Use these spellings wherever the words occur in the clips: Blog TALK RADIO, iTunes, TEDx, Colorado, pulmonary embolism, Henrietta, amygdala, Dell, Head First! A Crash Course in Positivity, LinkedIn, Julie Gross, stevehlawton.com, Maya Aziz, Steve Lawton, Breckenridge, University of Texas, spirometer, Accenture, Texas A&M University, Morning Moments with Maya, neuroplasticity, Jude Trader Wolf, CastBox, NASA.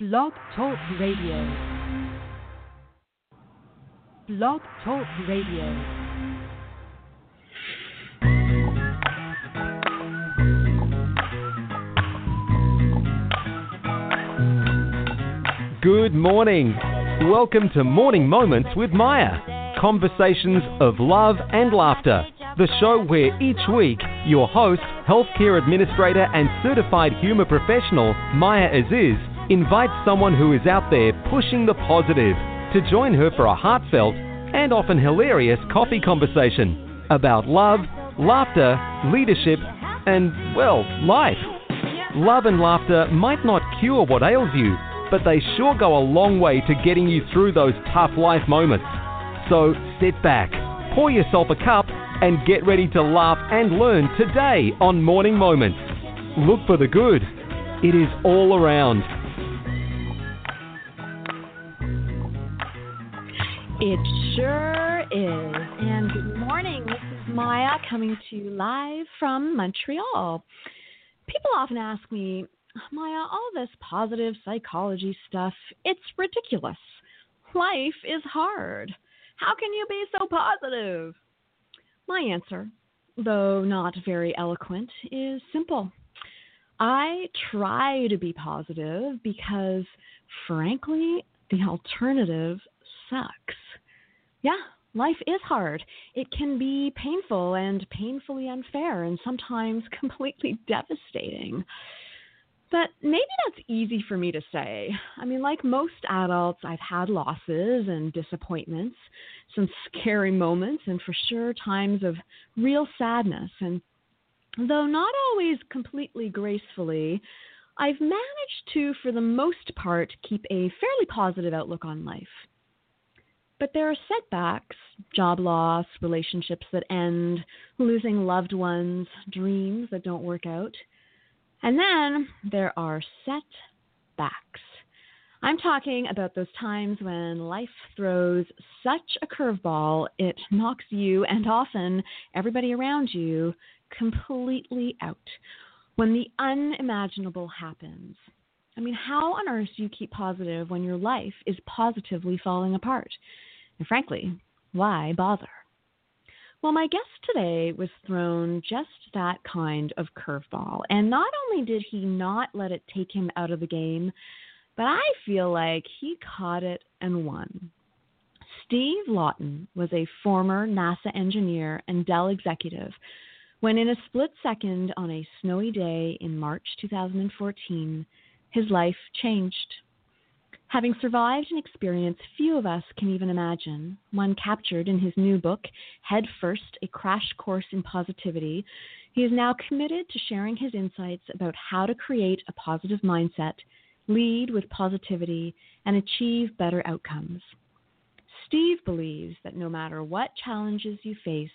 Blog Talk Radio. Blog Talk Radio. Good morning. Welcome to Morning Moments with Maya. Conversations of love and laughter. The show where each week your host, healthcare administrator and certified humor professional, Maya Aziz, invites someone who is out there pushing the positive to join her for a heartfelt and often hilarious coffee conversation about love, laughter, leadership, and, well, life. Love and laughter might not cure what ails you, but they sure go a long way to getting you through those tough life moments. So sit back, pour yourself a cup, and get ready to laugh and learn today on Morning Moments. Look for the good. It is all around. It sure is. And good morning. This is Maya coming to you live from Montreal. People often ask me, Maya, all this positive psychology stuff, it's ridiculous. Life is hard. How can you be so positive? My answer, though not very eloquent, is simple. I try to be positive because, frankly, the alternative sucks. Yeah, life is hard. It can be painful and painfully unfair and sometimes completely devastating. But maybe that's easy for me to say. I mean, like most adults, I've had losses and disappointments, some scary moments, and for sure times of real sadness. And though not always completely gracefully, I've managed to, for the most part, keep a fairly positive outlook on life. But there are setbacks, job loss, relationships that end, losing loved ones, dreams that don't work out. And then there are setbacks. I'm talking about those times when life throws such a curveball, it knocks you and often everybody around you completely out. When the unimaginable happens. I mean, how on earth do you keep positive when your life is positively falling apart? And frankly, why bother? Well, my guest today was thrown just that kind of curveball, and not only did he not let it take him out of the game, but I feel like he caught it and won. Steve Lawton was a former NASA engineer and Dell executive when, in a split second on a snowy day in March 2014, his life changed. Having survived an experience few of us can even imagine, one captured in his new book, Head First! A Crash Course in Positivity, he is now committed to sharing his insights about how to create a positive mindset, lead with positivity, and achieve better outcomes. Steve believes that no matter what challenges you face,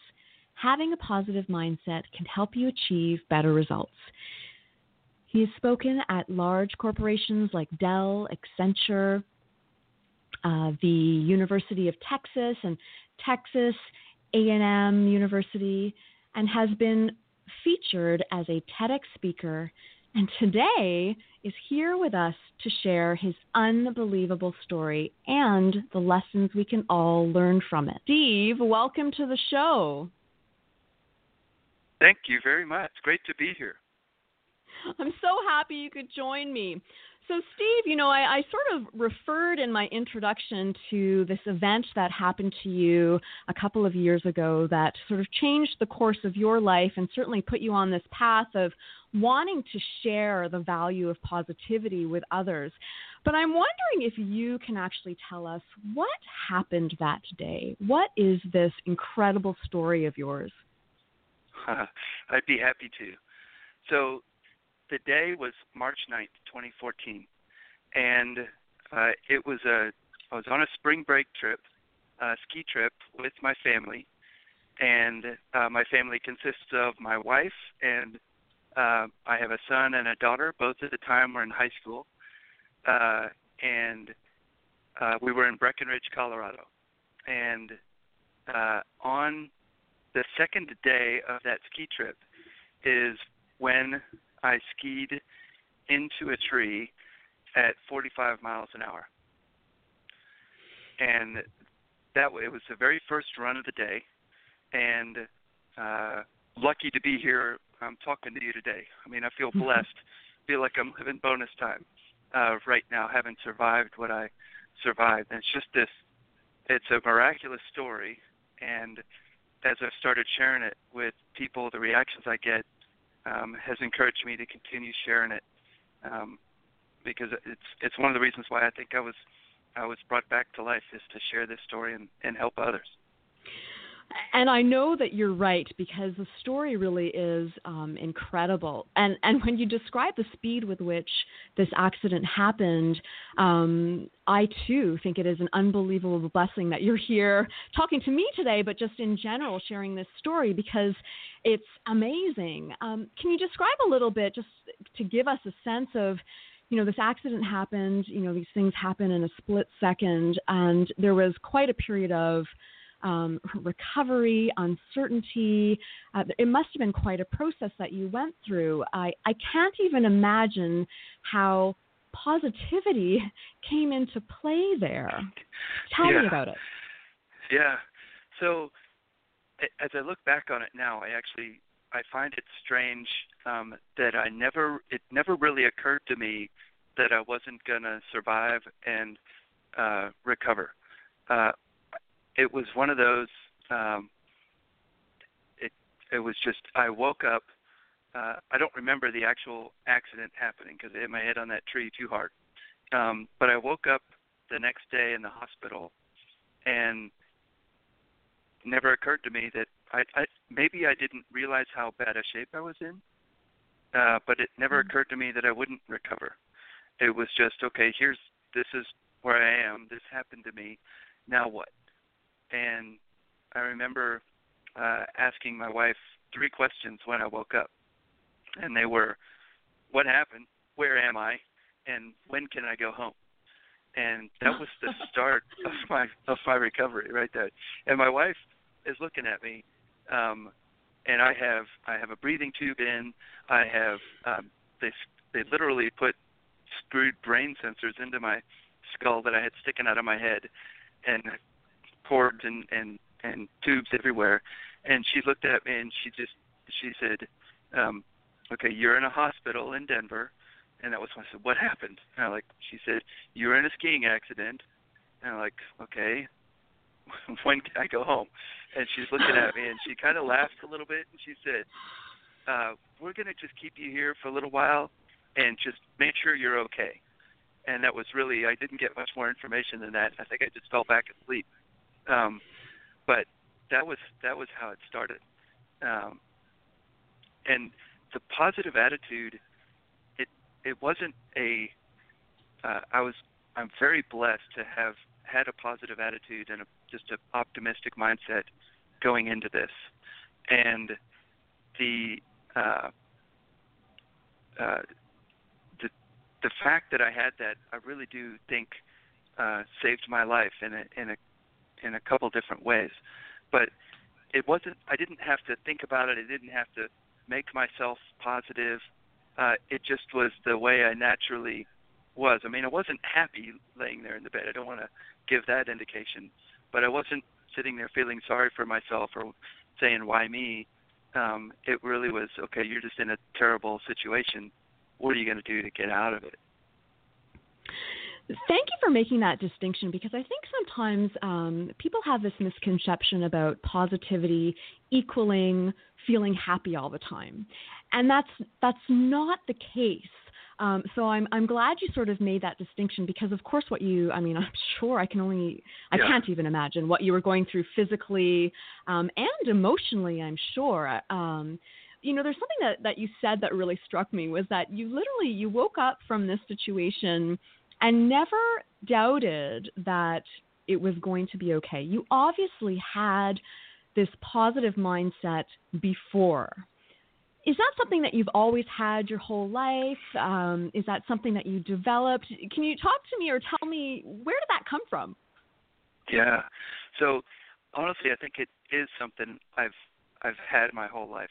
having a positive mindset can help you achieve better results. He has spoken at large corporations like Dell, Accenture, the University of Texas, and Texas A&M University, and has been featured as a TEDx speaker, and today is here with us to share his unbelievable story and the lessons we can all learn from it. Steve, welcome to the show. Thank you very much. Great to be here. I'm so happy you could join me. So, Steve, you know, I sort of referred in my introduction to this event that happened to you a couple of years ago that sort of changed the course of your life and certainly put you on this path of wanting to share the value of positivity with others. But I'm wondering if you can actually tell us what happened that day. What is this incredible story of yours? I'd be happy to. So, the day was March 9th, 2014, and I was on a spring break trip, ski trip with my family, and my family consists of my wife and I have a son and a daughter. Both at the time were in high school, and we were in Breckenridge, Colorado, and on the second day of that ski trip is when I skied into a tree at 45 miles an hour. And it was the very first run of the day, and lucky to be here. I'm talking to you today. I mean, I feel blessed. Feel like I'm living bonus time right now, having survived what I survived. And it's just it's a miraculous story. And as I've started sharing it with people, the reactions I get has encouraged me to continue sharing it because it's one of the reasons why I think I was brought back to life, is to share this story and help others. And I know that you're right, because the story really is incredible. And when you describe the speed with which this accident happened, I, too, think it is an unbelievable blessing that you're here talking to me today, but just in general sharing this story, because it's amazing. Can you describe a little bit, just to give us a sense of, you know, this accident happened, you know, these things happen in a split second, and there was quite a period of recovery, uncertainty. It must have been quite a process that you went through. I can't even imagine how positivity came into play there. Tell me about it. Yeah. So as I look back on it now, I find it strange that it never really occurred to me that I wasn't going to survive and recover. It was one of those, it was just, I woke up, I don't remember the actual accident happening because I hit my head on that tree too hard. But I woke up the next day in the hospital, and it never occurred to me that maybe I didn't realize how bad a shape I was in, but it never occurred to me that I wouldn't recover. It was just, okay, this is where I am. This happened to me. Now what? And I remember asking my wife 3 questions when I woke up. And they were, what happened? Where am I? And when can I go home? And that was the start of my recovery right there. And my wife is looking at me, and I have a breathing tube in. I have they literally put screwed brain sensors into my skull that I had sticking out of my head, and cords and tubes everywhere. And she looked at me, and she said, okay, you're in a hospital in Denver. And that was when I said, what happened? And she said, you were in a skiing accident. And I'm like, okay, when can I go home? And she's looking at me, and she kind of laughed a little bit, and she said, we're going to just keep you here for a little while and just make sure you're okay. And that was really, I didn't get much more information than that. I think I just fell back asleep. But that was how it started. And the positive attitude, it wasn't a, I'm very blessed to have had a positive attitude and just an optimistic mindset going into this. And the fact that I had that, I really do think, saved my life in a couple different ways. But it wasn't, I didn't have to think about it. I didn't have to make myself positive. It just was the way I naturally was. I mean, I wasn't happy laying there in the bed. I don't want to give that indication, but I wasn't sitting there feeling sorry for myself or saying, why me? It really was, okay, you're just in a terrible situation. What are you going to do to get out of it? Thank you for making that distinction, because I think sometimes people have this misconception about positivity equaling feeling happy all the time, and that's not the case. So I'm glad you sort of made that distinction, because of course I'm sure I can't even imagine what you were going through physically and emotionally, I'm sure. You know, there's something that you said that really struck me, was that you woke up from this situation and never doubted that it was going to be okay. You obviously had this positive mindset before. Is that something that you've always had your whole life? Is that something that you developed? Can you talk to me or tell me, where did that come from? Yeah. So honestly, I think it is something I've had my whole life.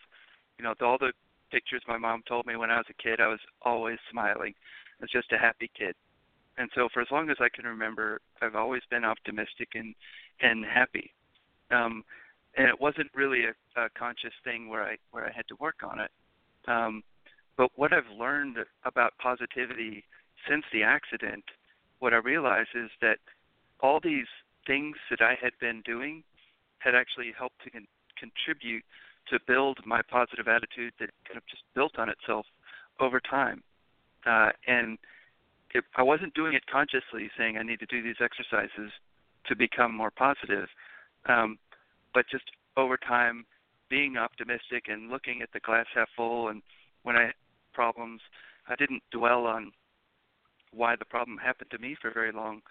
You know, all the pictures my mom told me when I was a kid, I was always smiling. I was just a happy kid. And so for as long as I can remember, I've always been optimistic and happy. And it wasn't really a conscious thing where I had to work on it. But what I've learned about positivity since the accident, what I realized is that all these things that I had been doing had actually helped to contribute to build my positive attitude that kind of just built on itself over time. And I wasn't doing it consciously saying I need to do these exercises to become more positive. But just over time, being optimistic and looking at the glass half full, and when I had problems, I didn't dwell on why the problem happened to me for very long.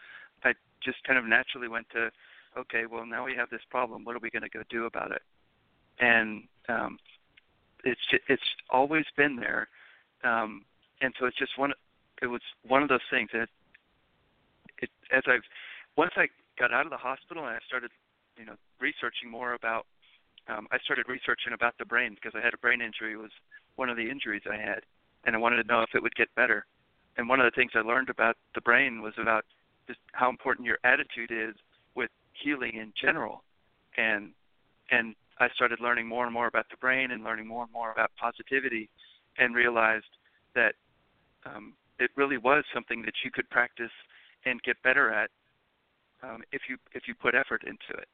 I just kind of naturally went to, okay, well, now we have this problem. What are we going to go do about it? And it's always been there. And so it's just one of those things that once I got out of the hospital and I started researching more about, I started researching about the brain because I had a brain injury. It was one of the injuries I had, and I wanted to know if it would get better. And one of the things I learned about the brain was about just how important your attitude is with healing in general. And I started learning more and more about the brain and learning more and more about positivity, and realized that it really was something that you could practice and get better at if you put effort into it.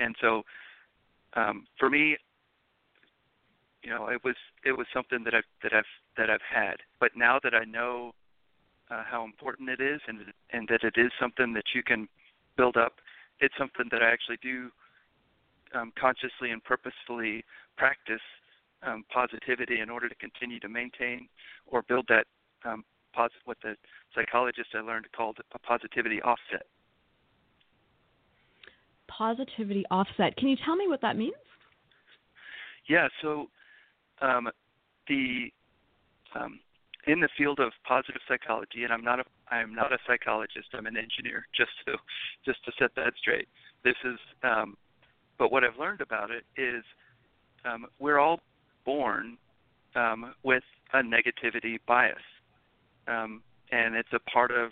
And so, for me, it was something that I've had. But now that I know how important it is, and that it is something that you can build up, it's something that I actually do consciously and purposefully practice positivity in order to continue to maintain or build that what the psychologist I learned called a positivity offset. Positivity offset. Can you tell me what that means? Yeah, so in the field of positive psychology, and I'm not a psychologist. I'm an engineer. Just to set that straight. This is, but what I've learned about it is we're all born with a negativity bias, and it's a part of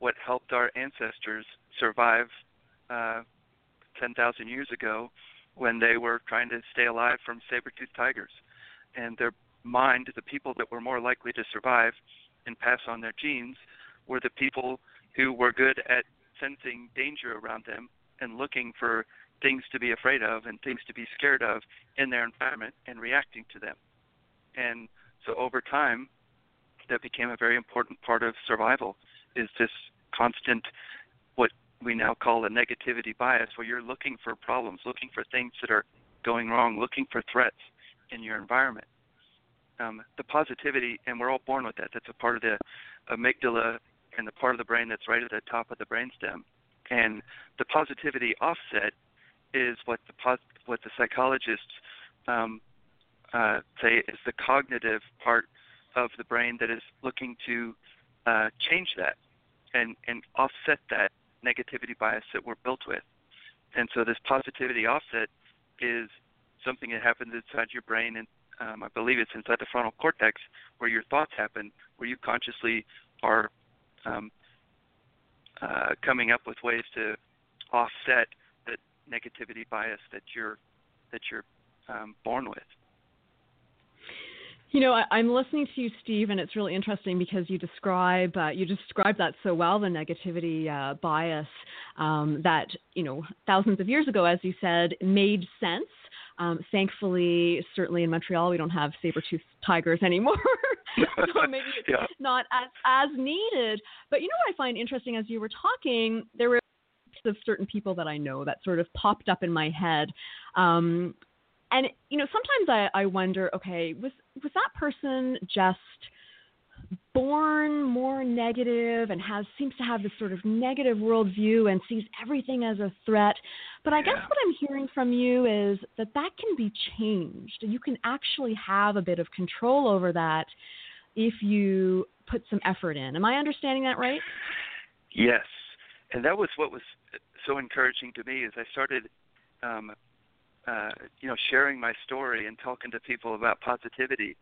what helped our ancestors survive 10,000 years ago when they were trying to stay alive from saber-toothed tigers. And their mind, the people that were more likely to survive and pass on their genes, were the people who were good at sensing danger around them and looking for things to be afraid of and things to be scared of in their environment and reacting to them. And so over time, that became a very important part of survival, is this constant, what we now call a negativity bias, where you're looking for problems, looking for things that are going wrong, looking for threats in your environment. The positivity, and we're all born with that. That's a part of the amygdala and the part of the brain that's right at the top of the brainstem. And the positivity offset is what the psychologists say is the cognitive part of the brain that is looking to change that and offset that negativity bias that we're built with. And so this positivity offset is something that happens inside your brain, and I believe it's inside the frontal cortex where your thoughts happen, where you consciously are coming up with ways to offset the negativity bias that you're born with. You know, I'm listening to you, Steve, and it's really interesting because you describe that so well, the negativity bias that, thousands of years ago, as you said, made sense. Thankfully, certainly in Montreal, we don't have saber-toothed tigers anymore. So maybe it's not as needed. But you know what I find interesting, as you were talking, there were of certain people that I know that sort of popped up in my head. And, sometimes I wonder, okay, was that person just born more negative and seems to have this sort of negative worldview and sees everything as a threat. But I guess what I'm hearing from you is that can be changed. You can actually have a bit of control over that if you put some effort in. Am I understanding that right? Yes. And that was what was so encouraging to me is I started sharing my story and talking to people about positivity,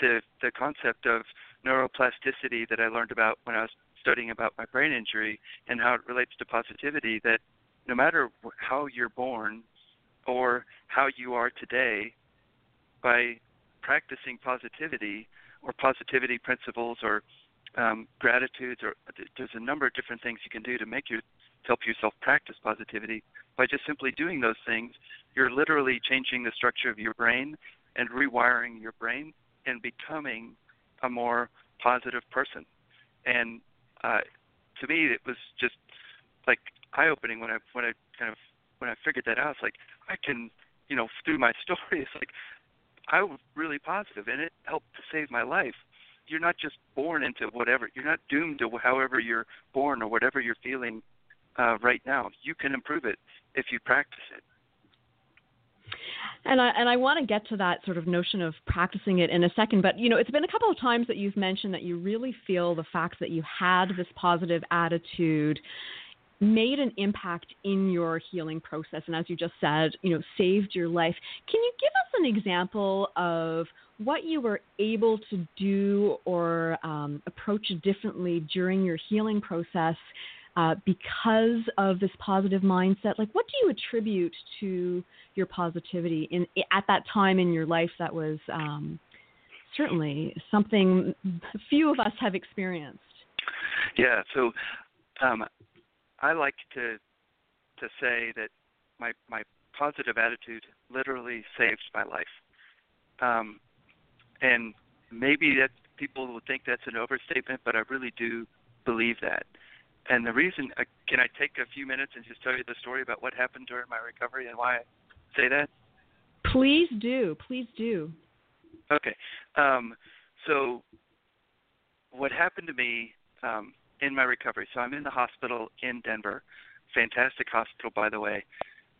the concept of neuroplasticity that I learned about when I was studying about my brain injury and how it relates to positivity, that no matter how you're born or how you are today, by practicing positivity or positivity principles or gratitudes, or there's a number of different things you can do to help yourself practice positivity. By just simply doing those things, you're literally changing the structure of your brain and rewiring your brain and becoming a more positive person. And to me, it was just like eye-opening when I figured that out. It's like I can, through my story, it's like I was really positive, and it helped to save my life. You're not just born into whatever. You're not doomed to however you're born or whatever you're feeling right now. You can improve it if you practice it. And I want to get to that sort of notion of practicing it in a second, but, it's been a couple of times that you've mentioned that you really feel the fact that you had this positive attitude made an impact in your healing process. And as you just said, saved your life. Can you give us an example of what you were able to do or approach differently during your healing process because of this positive mindset? Like, what do you attribute to your positivity at that time in your life that was certainly something few of us have experienced? Yeah, so I like to say that my positive attitude literally saved my life. And maybe that people will think that's an overstatement, but I really do believe that. And the reason, can I take a few minutes and just tell you the story about what happened during my recovery and why I say that? Please do. Please do. Okay. So what happened to me in my recovery, so I'm in the hospital in Denver, fantastic hospital, by the way,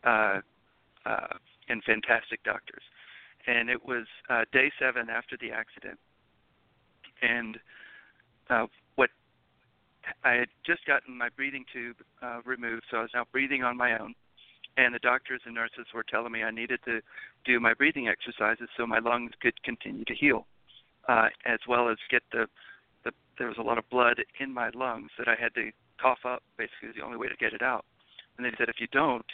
and fantastic doctors. And it was day 7 after the accident. And what I had just gotten my breathing tube removed, so I was now breathing on my own. And the doctors and nurses were telling me I needed to do my breathing exercises so my lungs could continue to heal, as well as get there was a lot of blood in my lungs that I had to cough up, basically was the only way to get it out. And they said, if you don't,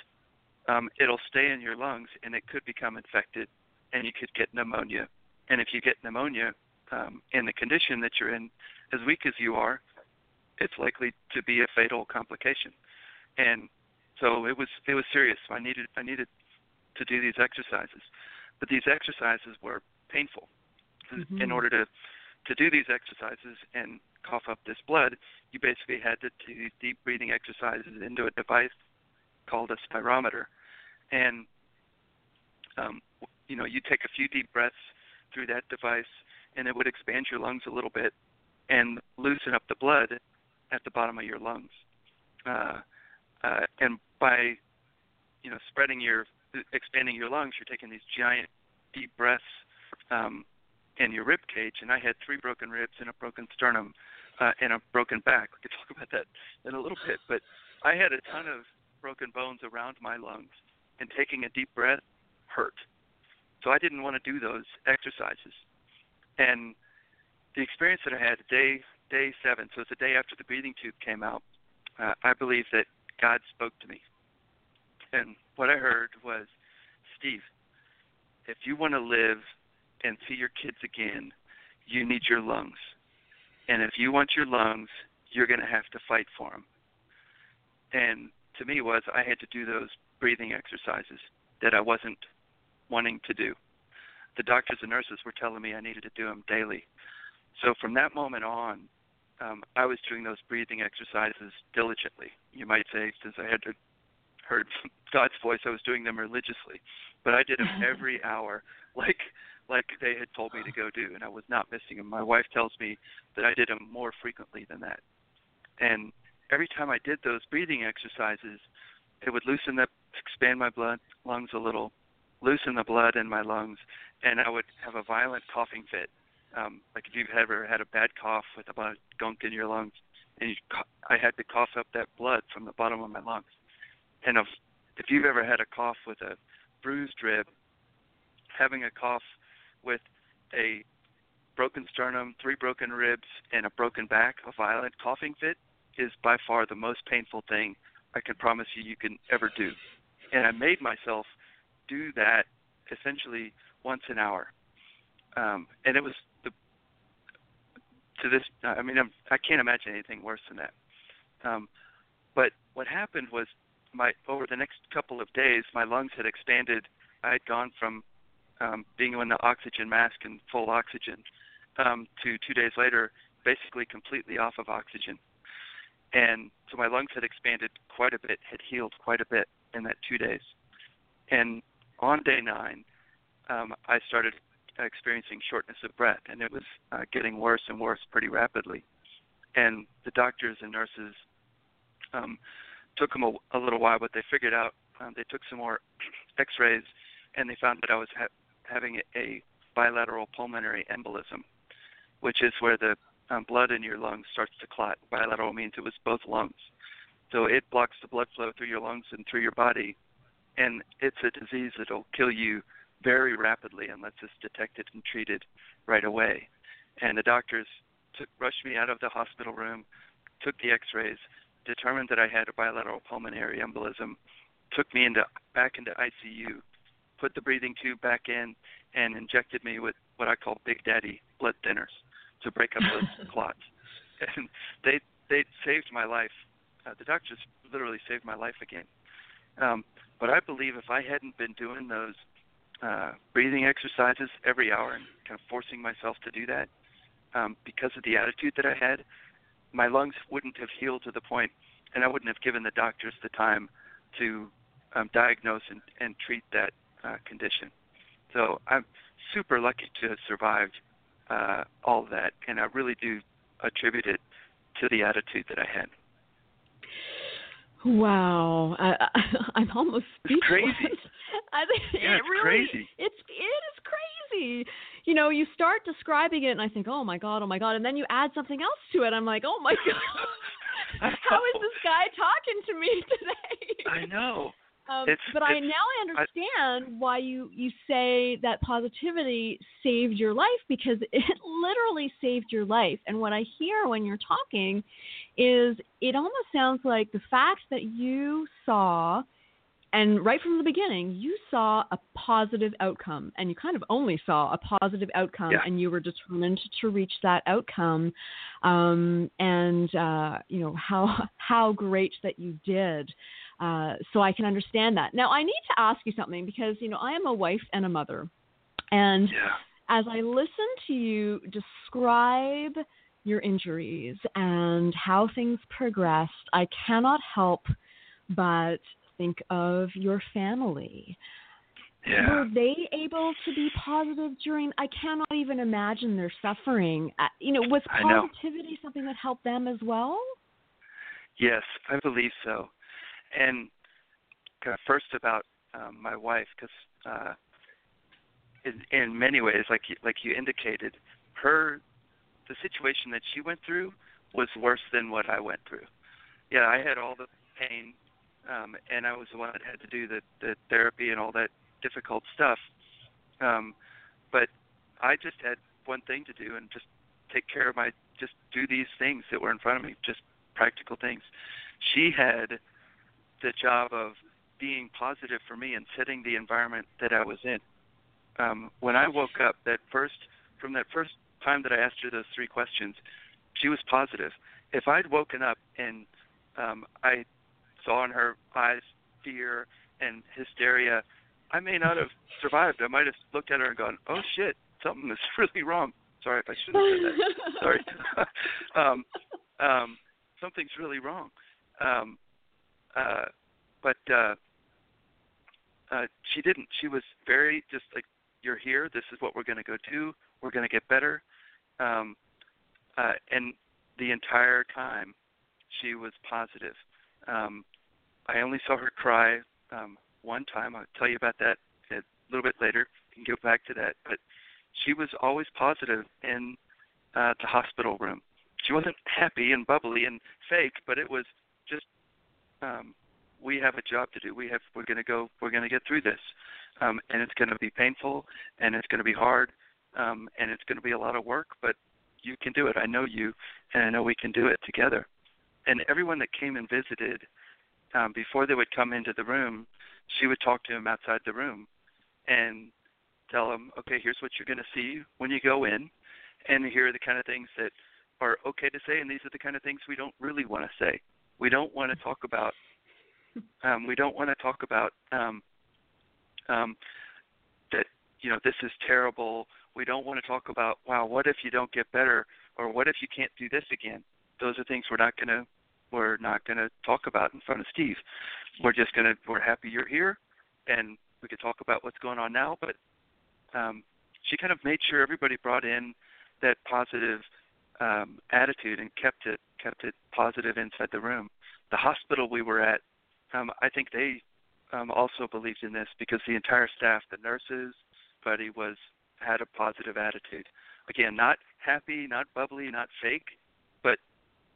it'll stay in your lungs and it could become infected, and you could get pneumonia. And if you get pneumonia in the condition that you're in, as weak as you are, it's likely to be a fatal complication. And so it was serious. I needed to do these exercises. But these exercises were painful. Mm-hmm. In order to do these exercises and cough up this blood, you basically had to do these deep breathing exercises into a device called a spirometer. And you take a few deep breaths through that device, and it would expand your lungs a little bit and loosen up the blood at the bottom of your lungs. And by, expanding your lungs, you're taking these giant deep breaths in your rib cage. And I had 3 broken ribs and a broken sternum and a broken back. We could talk about that in a little bit. But I had a ton of broken bones around my lungs, and taking a deep breath hurt. So I didn't want to do those exercises. And the experience that I had day 7, so it's the day after the breathing tube came out, I believe that God spoke to me. And what I heard was, Steve, if you want to live and see your kids again, you need your lungs. And if you want your lungs, you're going to have to fight for them. And to me was, I had to do those breathing exercises that I wasn't wanting to do. The doctors and nurses were telling me I needed to do them daily. So from that moment on, I was doing those breathing exercises diligently. You might say, since I had heard God's voice, I was doing them religiously. But I did them every hour, like like they had told me to go do, and I was not missing them. My wife tells me that I did them more frequently than that. And every time I did those breathing exercises, it would loosen up, expand my blood, lungs a little, loosen the blood in my lungs, and I would have a violent coughing fit. Like if you've ever had a bad cough with a lot of gunk in your lungs, and I had to cough up that blood from the bottom of my lungs. And if you've ever had a cough with a bruised rib, having a cough with a broken sternum, 3 broken ribs, and a broken back, a violent coughing fit, is by far the most painful thing I can promise you can ever do. And I made myself do that essentially once an hour. And it was I can't imagine anything worse than that. But what happened was over the next couple of days, my lungs had expanded. I had gone from being on the oxygen mask and full oxygen to 2 days later, basically completely off of oxygen. And so my lungs had expanded quite a bit, had healed quite a bit in that 2 days. And on day 9, I started experiencing shortness of breath, and it was getting worse and worse pretty rapidly. And the doctors and nurses took them a little while, but they figured out, they took some more x-rays, and they found that I was having a bilateral pulmonary embolism, which is where the blood in your lungs starts to clot. Bilateral means it was both lungs. So it blocks the blood flow through your lungs and through your body, and it's a disease that will kill you very rapidly unless it's detected and treated right away. And the doctors rushed me out of the hospital room, took the x-rays, determined that I had a bilateral pulmonary embolism, took me back into ICU, put the breathing tube back in, and injected me with what I call Big Daddy blood thinners to break up those clots. And they saved my life. The doctors literally saved my life again. But I believe if I hadn't been doing those breathing exercises every hour and kind of forcing myself to do that, because of the attitude that I had, my lungs wouldn't have healed to the point, and I wouldn't have given the doctors the time to diagnose and treat that condition. So I'm super lucky to have survived all of that, and I really do attribute it to the attitude that I had. Wow, I'm almost speechless. It's crazy. Crazy. It is crazy. You know, you start describing it, and I think, oh my god, and then you add something else to it. I'm like, oh my god, how is this guy talking to me today? I know. But I now understand why you say that positivity saved your life, because it literally saved your life. And what I hear when you're talking is it almost sounds like the fact that you saw, and right from the beginning, you saw a positive outcome, and you kind of only saw a positive outcome, yeah. And you were determined to reach that outcome. You know, how great that you did. So I can understand that. Now, I need to ask you something, because, you know, I am a wife and a mother. And yeah. As I listen to you describe your injuries and how things progressed, I cannot help but think of your family. Yeah. Were they able to be positive during? I cannot even imagine their suffering. You know, was positivity something that helped them as well? Yes, I believe so. And kind of first about my wife, because in many ways, like you indicated, the situation that she went through was worse than what I went through. Yeah, I had all the pain. And I was the one that had to do the therapy and all that difficult stuff. But I just had one thing to do, and just take care of just do these things that were in front of me, just practical things. She had the job of being positive for me and setting the environment that I was in. When I woke up from that first time that I asked her those 3 questions, she was positive. If I'd woken up and I saw in her eyes fear and hysteria, I may not have survived. I might have looked at her and gone, oh, shit, something is really wrong. Sorry if I shouldn't have said that. Sorry. Something's really wrong. But she didn't. She was very just like you're here. This is what we're going to go do. We're going to get better. And the entire time she was positive. I only saw her cry one time. I'll tell you about that a little bit later. You can go back to that. But she was always positive in the hospital room. She wasn't happy and bubbly and fake, but it was just we have a job to do. We're going to get through this. And it's going to be painful, and it's going to be hard, and it's going to be a lot of work, but you can do it. I know you, and I know we can do it together. And everyone that came and visited, before they would come into the room, she would talk to them outside the room and tell them, okay, here's what you're going to see when you go in, and here are the kind of things that are okay to say, and these are the kind of things we don't really want to say. We don't want to talk about that, you know, this is terrible. We don't want to talk about, wow, what if you don't get better, or what if you can't do this again? Those are things we're not going to talk about in front of Steve. We're happy you're here, and we could talk about what's going on now. But she kind of made sure everybody brought in that positive attitude and kept it positive inside the room. The hospital we were at, I think they also believed in this because the entire staff, the nurses, everybody had a positive attitude. Again, not happy, not bubbly, not fake, but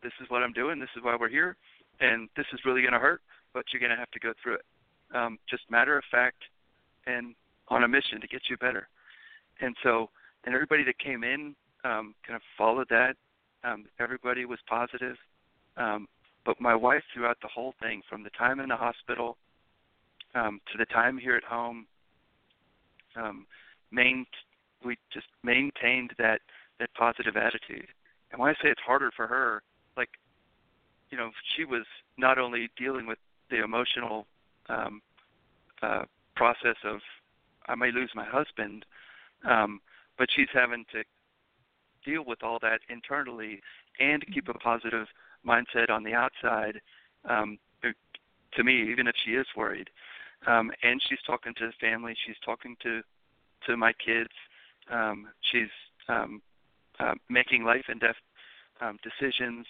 this is what I'm doing, this is why we're here, and this is really going to hurt, but you're going to have to go through it. Just matter of fact and on a mission to get you better. And so, and everybody that came in kind of followed that. Everybody was positive. But my wife throughout the whole thing, from the time in the hospital to the time here at home, we just maintained that positive attitude. And when I say it's harder for her, like, you know, she was not only dealing with the emotional process of I may lose my husband, but she's having to deal with all that internally and keep a positive mindset on the outside, to me, even if she is worried. And she's talking to the family. She's talking to my kids. She's making life and death decisions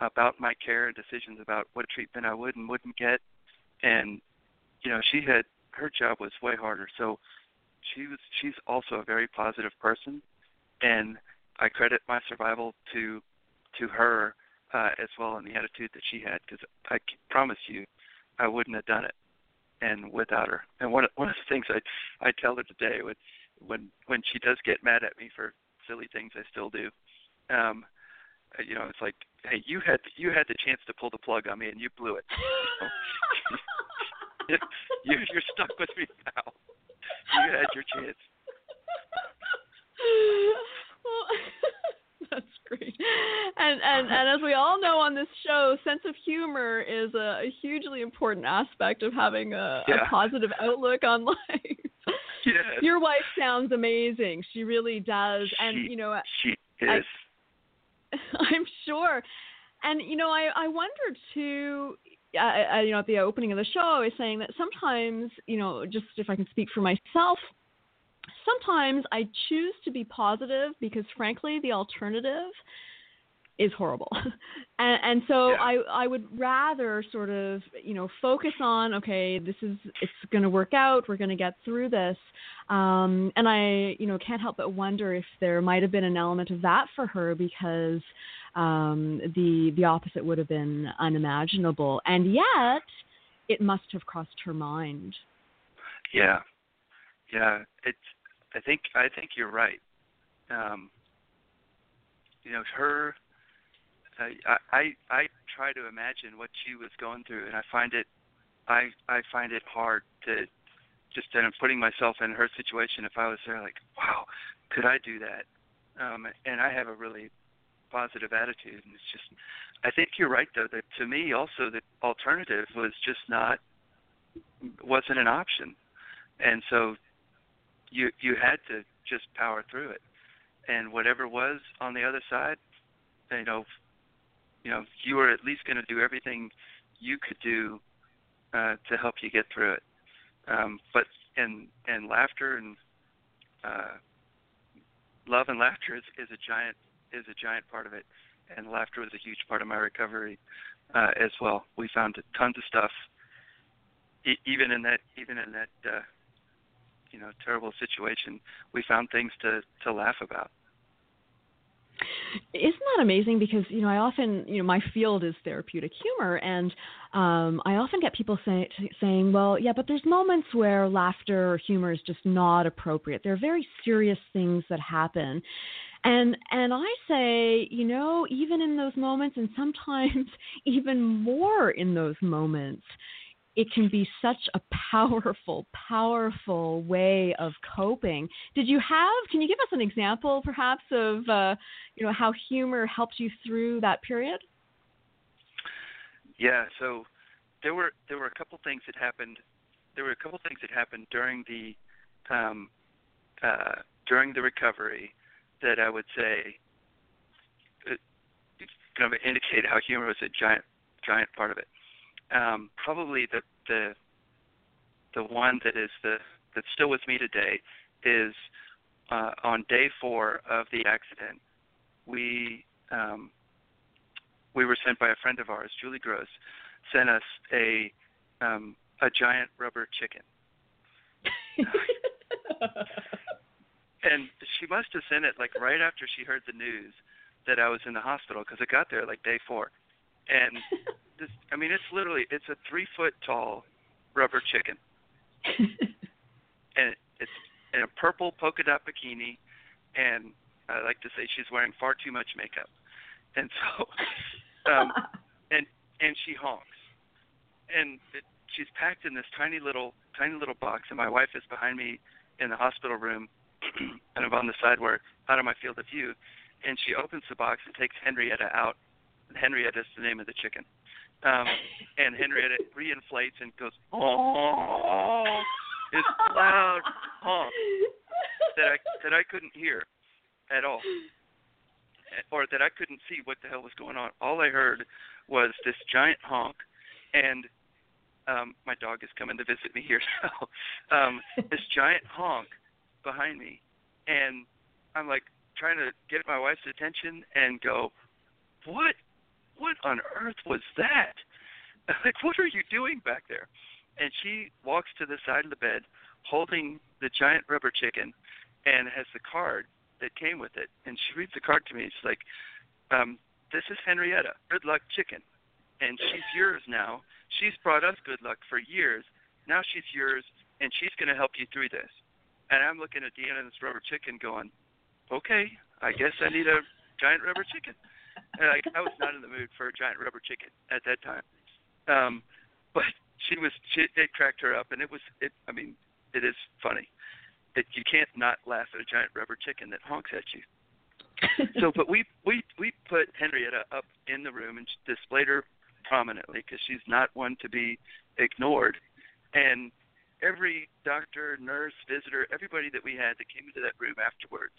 about my care, decisions about what treatment I would and wouldn't get. And, you know, her job was way harder. So she's also a very positive person. And I credit my survival to her as well, and the attitude that she had, because I promise you I wouldn't have done it and without her. And one of the things I tell her today, when she does get mad at me for silly things, I still do. You know, it's like, hey, you had the chance to pull the plug on me and you blew it. You know? You're stuck with me now. You had your chance. Well, that's great. And as we all know on this show, sense of humor is a hugely important aspect of having a positive outlook on life. Yes. Your wife sounds amazing. She really does. She is. I'm sure. And, you know, I wonder too, you know, at the opening of the show, I was saying that sometimes, you know, just if I can speak for myself, sometimes I choose to be positive because, frankly, the alternative is horrible. And so yeah. I would rather sort of, you know, focus on, okay, it's going to work out. We're going to get through this. And I, you know, can't help but wonder if there might have been an element of that for her, because the opposite would have been unimaginable. And yet it must have crossed her mind. Yeah. Yeah. I think you're right. You know, her... I try to imagine what she was going through, and I find it hard to just, and I'm putting myself in her situation. If I was there, like, wow, could I do that? And I have a really positive attitude, and it's just, I think you're right though, that to me also the alternative was just wasn't an option, and so you had to just power through it, and whatever was on the other side, you know, you were at least going to do everything you could do to help you get through it. But laughter and love and laughter is a giant part of it, and laughter was a huge part of my recovery as well. We found tons of stuff, even in that terrible situation. We found things to laugh about. Isn't that amazing? Because, I often, my field is therapeutic humor, and I often get people saying, well, yeah, but there's moments where laughter or humor is just not appropriate. There are very serious things that happen. And I say, even in those moments, and sometimes even more in those moments, it can be such a powerful, powerful way of coping. Can you give us an example perhaps of, how humor helped you through that period? Yeah. So there were a couple things that happened. There were a couple things that happened during the recovery that I would say kind of indicate how humor was a giant part of it. Probably the one that is that's still with me today is on day 4 of the accident. We were sent by a friend of ours, Julie Gross, sent us a giant rubber chicken, and she must have sent it right after she heard the news that I was in the hospital, because it got there day 4, and. It's a 3-foot tall rubber chicken, and it's in a purple polka dot bikini, and I like to say she's wearing far too much makeup, and so, and she honks, and she's packed in this tiny little box, and my wife is behind me in the hospital room, kind of on the side where out of my field of view, and she opens the box and takes Henrietta out. Henrietta's the name of the chicken. And Henrietta reinflates and goes, oh, this loud honk that I couldn't hear at all, or that I couldn't see what the hell was going on. All I heard was this giant honk, and my dog is coming to visit me here now. This giant honk behind me, and I'm trying to get my wife's attention and go, What on earth was that? What are you doing back there? And she walks to the side of the bed holding the giant rubber chicken and has the card that came with it. And she reads the card to me. She's like, this is Henrietta, good luck chicken. And she's yours now. She's brought us good luck for years. Now she's yours, and she's going to help you through this. And I'm looking at Deanna and this rubber chicken going, okay, I guess I need a giant rubber chicken. I was not in the mood for a giant rubber chicken at that time, but it cracked her up, and it is funny that you can't not laugh at a giant rubber chicken that honks at you. So, but we put Henrietta up in the room and displayed her prominently, because she's not one to be ignored, and every doctor, nurse, visitor, everybody that we had that came into that room afterwards.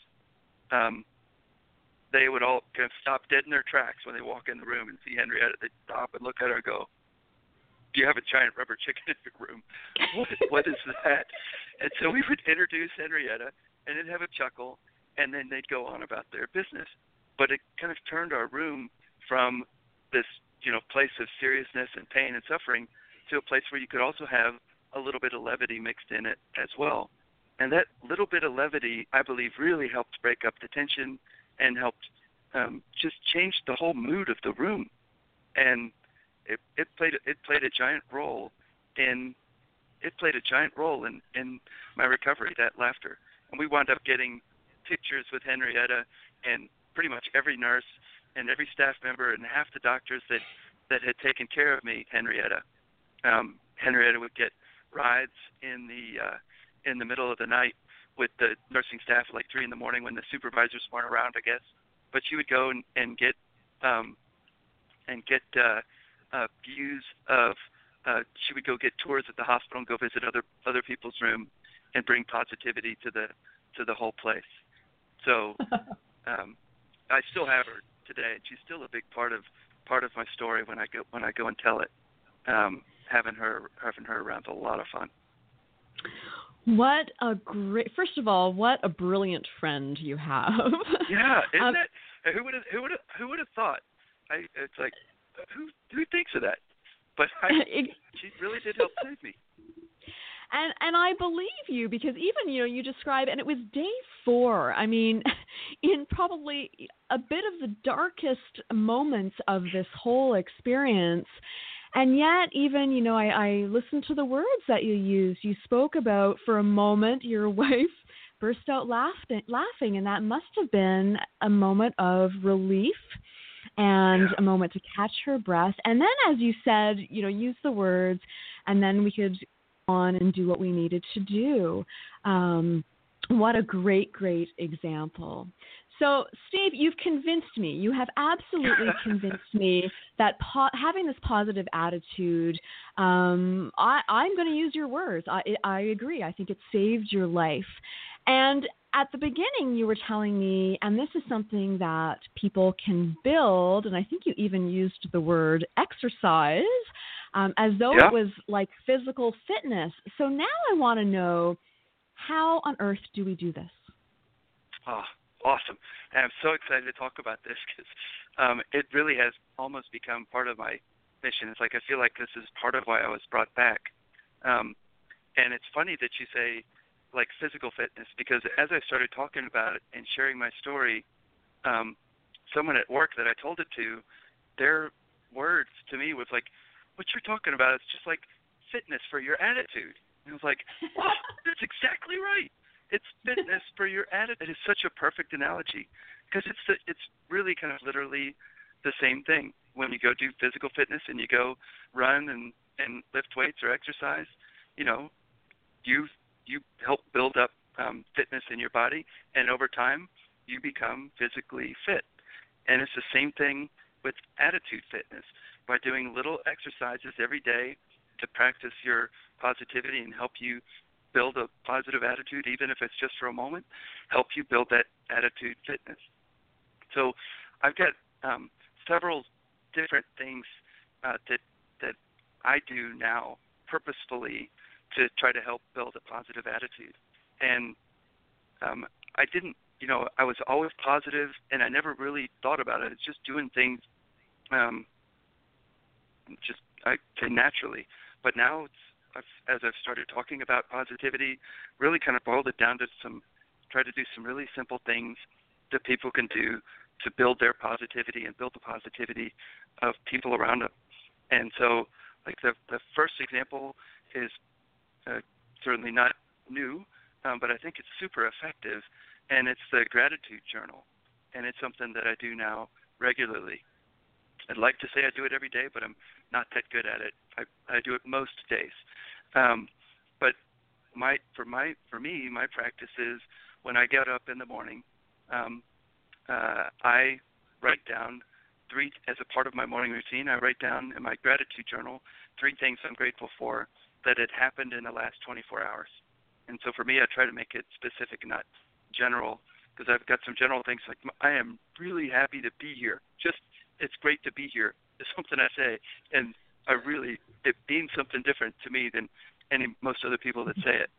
They would all kind of stop dead in their tracks when they walk in the room and see Henrietta. They'd stop and look at her and go, do you have a giant rubber chicken in your room? What is that? And so we would introduce Henrietta and then have a chuckle, and then they'd go on about their business. But it kind of turned our room from this, place of seriousness and pain and suffering to a place where you could also have a little bit of levity mixed in it as well. And that little bit of levity, I believe, really helped break up the tension and helped just change the whole mood of the room. And it played a giant role in my recovery, that laughter. And we wound up getting pictures with Henrietta and pretty much every nurse and every staff member and half the doctors that had taken care of me, Henrietta. Henrietta would get rides in the middle of the night with the nursing staff at 3 in the morning when the supervisors weren't around, I guess. But she would go and get views of she would go get tours at the hospital and go visit other people's room and bring positivity to the whole place. So I still have her today, and she's still a big part of my story when I go and tell it. Having her around is a lot of fun. What a great, first of all, what a brilliant friend you have. Yeah, isn't it? Who would have thought? It's like, who thinks of that? But she really did help save me. And I believe you, because even, you describe, and it was day 4, I mean, in probably a bit of the darkest moments of this whole experience. And yet even, I listened to the words that you used. You spoke about, for a moment, your wife burst out laughing, and that must have been a moment of relief and a moment to catch her breath. And then, as you said, use the words, and then we could go on and do what we needed to do. What a great, great example. So, Steve, you've convinced me. You have absolutely convinced me that having this positive attitude, I'm going to use your words. I agree. I think it saved your life. And at the beginning, you were telling me, and this is something that people can build, and I think you even used the word exercise, as though it was like physical fitness. So now I want to know, how on earth do we do this? Awesome. And I'm so excited to talk about this because it really has almost become part of my mission. It's like I feel like this is part of why I was brought back. And it's funny that you say, like, physical fitness, because as I started talking about it and sharing my story, someone at work that I told it to, their words to me was like, what you're talking about is just like fitness for your attitude. And I was like, oh, that's exactly right. It's fitness for your attitude. It is such a perfect analogy because it's really kind of literally the same thing. When you go do physical fitness and you go run and lift weights or exercise, you help build up fitness in your body, and over time you become physically fit. And it's the same thing with attitude fitness. By doing little exercises every day to practice your positivity and help you build a positive attitude, even if it's just for a moment, help you build that attitude fitness. So I've got several different things that I do now purposefully to try to help build a positive attitude. And I was always positive, and I never really thought about it. It's just doing things naturally. But now it's, as I've started talking about positivity, really kind of boiled it down to try to do some really simple things that people can do to build their positivity and build the positivity of people around them. And so, like, the first example is certainly not new, but I think it's super effective, and it's the gratitude journal. And it's something that I do now regularly. I'd like to say I do it every day, but I'm not that good at it. I do it most days. But for me, my practice is when I get up in the morning, I write down as a part of my morning routine, I write down in my gratitude journal 3 things I'm grateful for that had happened in the last 24 hours. And so for me, I try to make it specific, not general, because I've got some general things like, I am really happy to be here. Just, it's great to be here. It's something I say, and I really, it means something different to me than most other people that say it.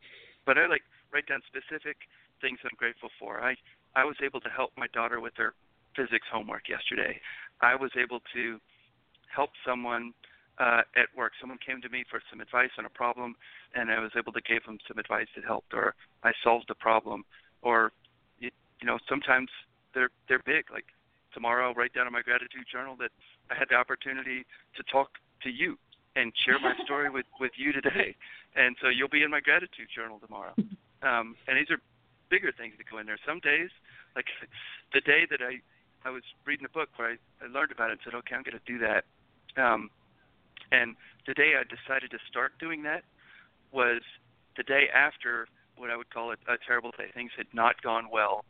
But I like write down specific things I'm grateful for. I was able to help my daughter with her physics homework yesterday. I was able to help someone at work. Someone came to me for some advice on a problem, and I was able to give them some advice that helped, or I solved the problem. Or, sometimes they're big, like, tomorrow, I'll write down in my gratitude journal that I had the opportunity to talk to you and share my story with you today. And so you'll be in my gratitude journal tomorrow. And these are bigger things that go in there. Some days, like the day that I was reading a book where I learned about it and said, okay, I'm going to do that. And the day I decided to start doing that was the day after what I would call a terrible day. Things had not gone well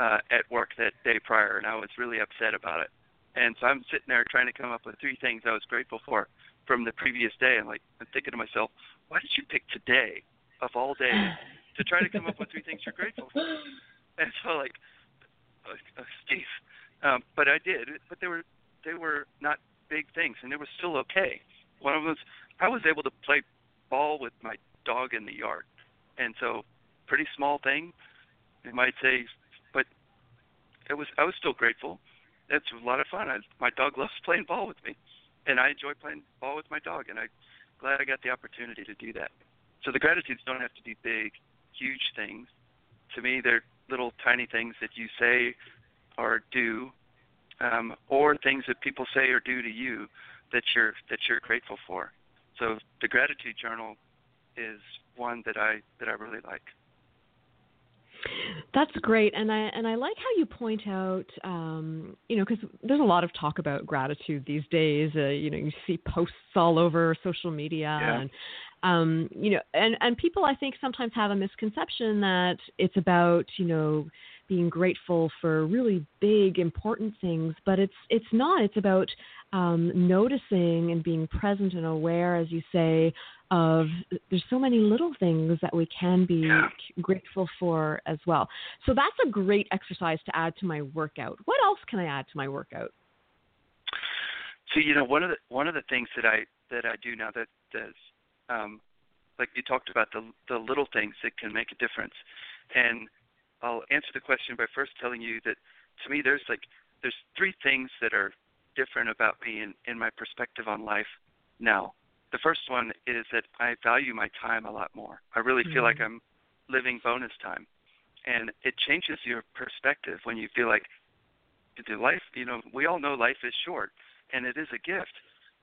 at work that day prior, and I was really upset about it. And so I'm sitting there trying to come up with 3 things I was grateful for from the previous day. And I'm thinking to myself, why did you pick today of all days to try to come up with 3 things you're grateful for? And so Steve, but I did. But they were not big things, and they were still okay. One of them was I was able to play ball with my dog in the yard. And so, pretty small thing, you might say, but I was still grateful. That's a lot of fun. My dog loves playing ball with me, and I enjoy playing ball with my dog, and I'm glad I got the opportunity to do that. So the gratitudes don't have to be big, huge things. To me, they're little tiny things that you say or do, or things that people say or do to you that you're grateful for. So the gratitude journal is one that I really like. That's great, and I like how you point out, because there's a lot of talk about gratitude these days. You see posts all over social media, yeah. and people I think sometimes have a misconception that it's about being grateful for really big, important things, but it's not. It's about noticing and being present and aware, as you say, of there's so many little things that we can be grateful for as well. So that's a great exercise to add to my workout. What else can I add to my workout? So one of the things that I do now that like you talked about, the little things that can make a difference, and I'll answer the question by first telling you that to me there's three things that are different about me and my perspective on life now. The first one is that I value my time a lot more. I really feel like I'm living bonus time. And it changes your perspective when you feel like the life, we all know life is short and it is a gift.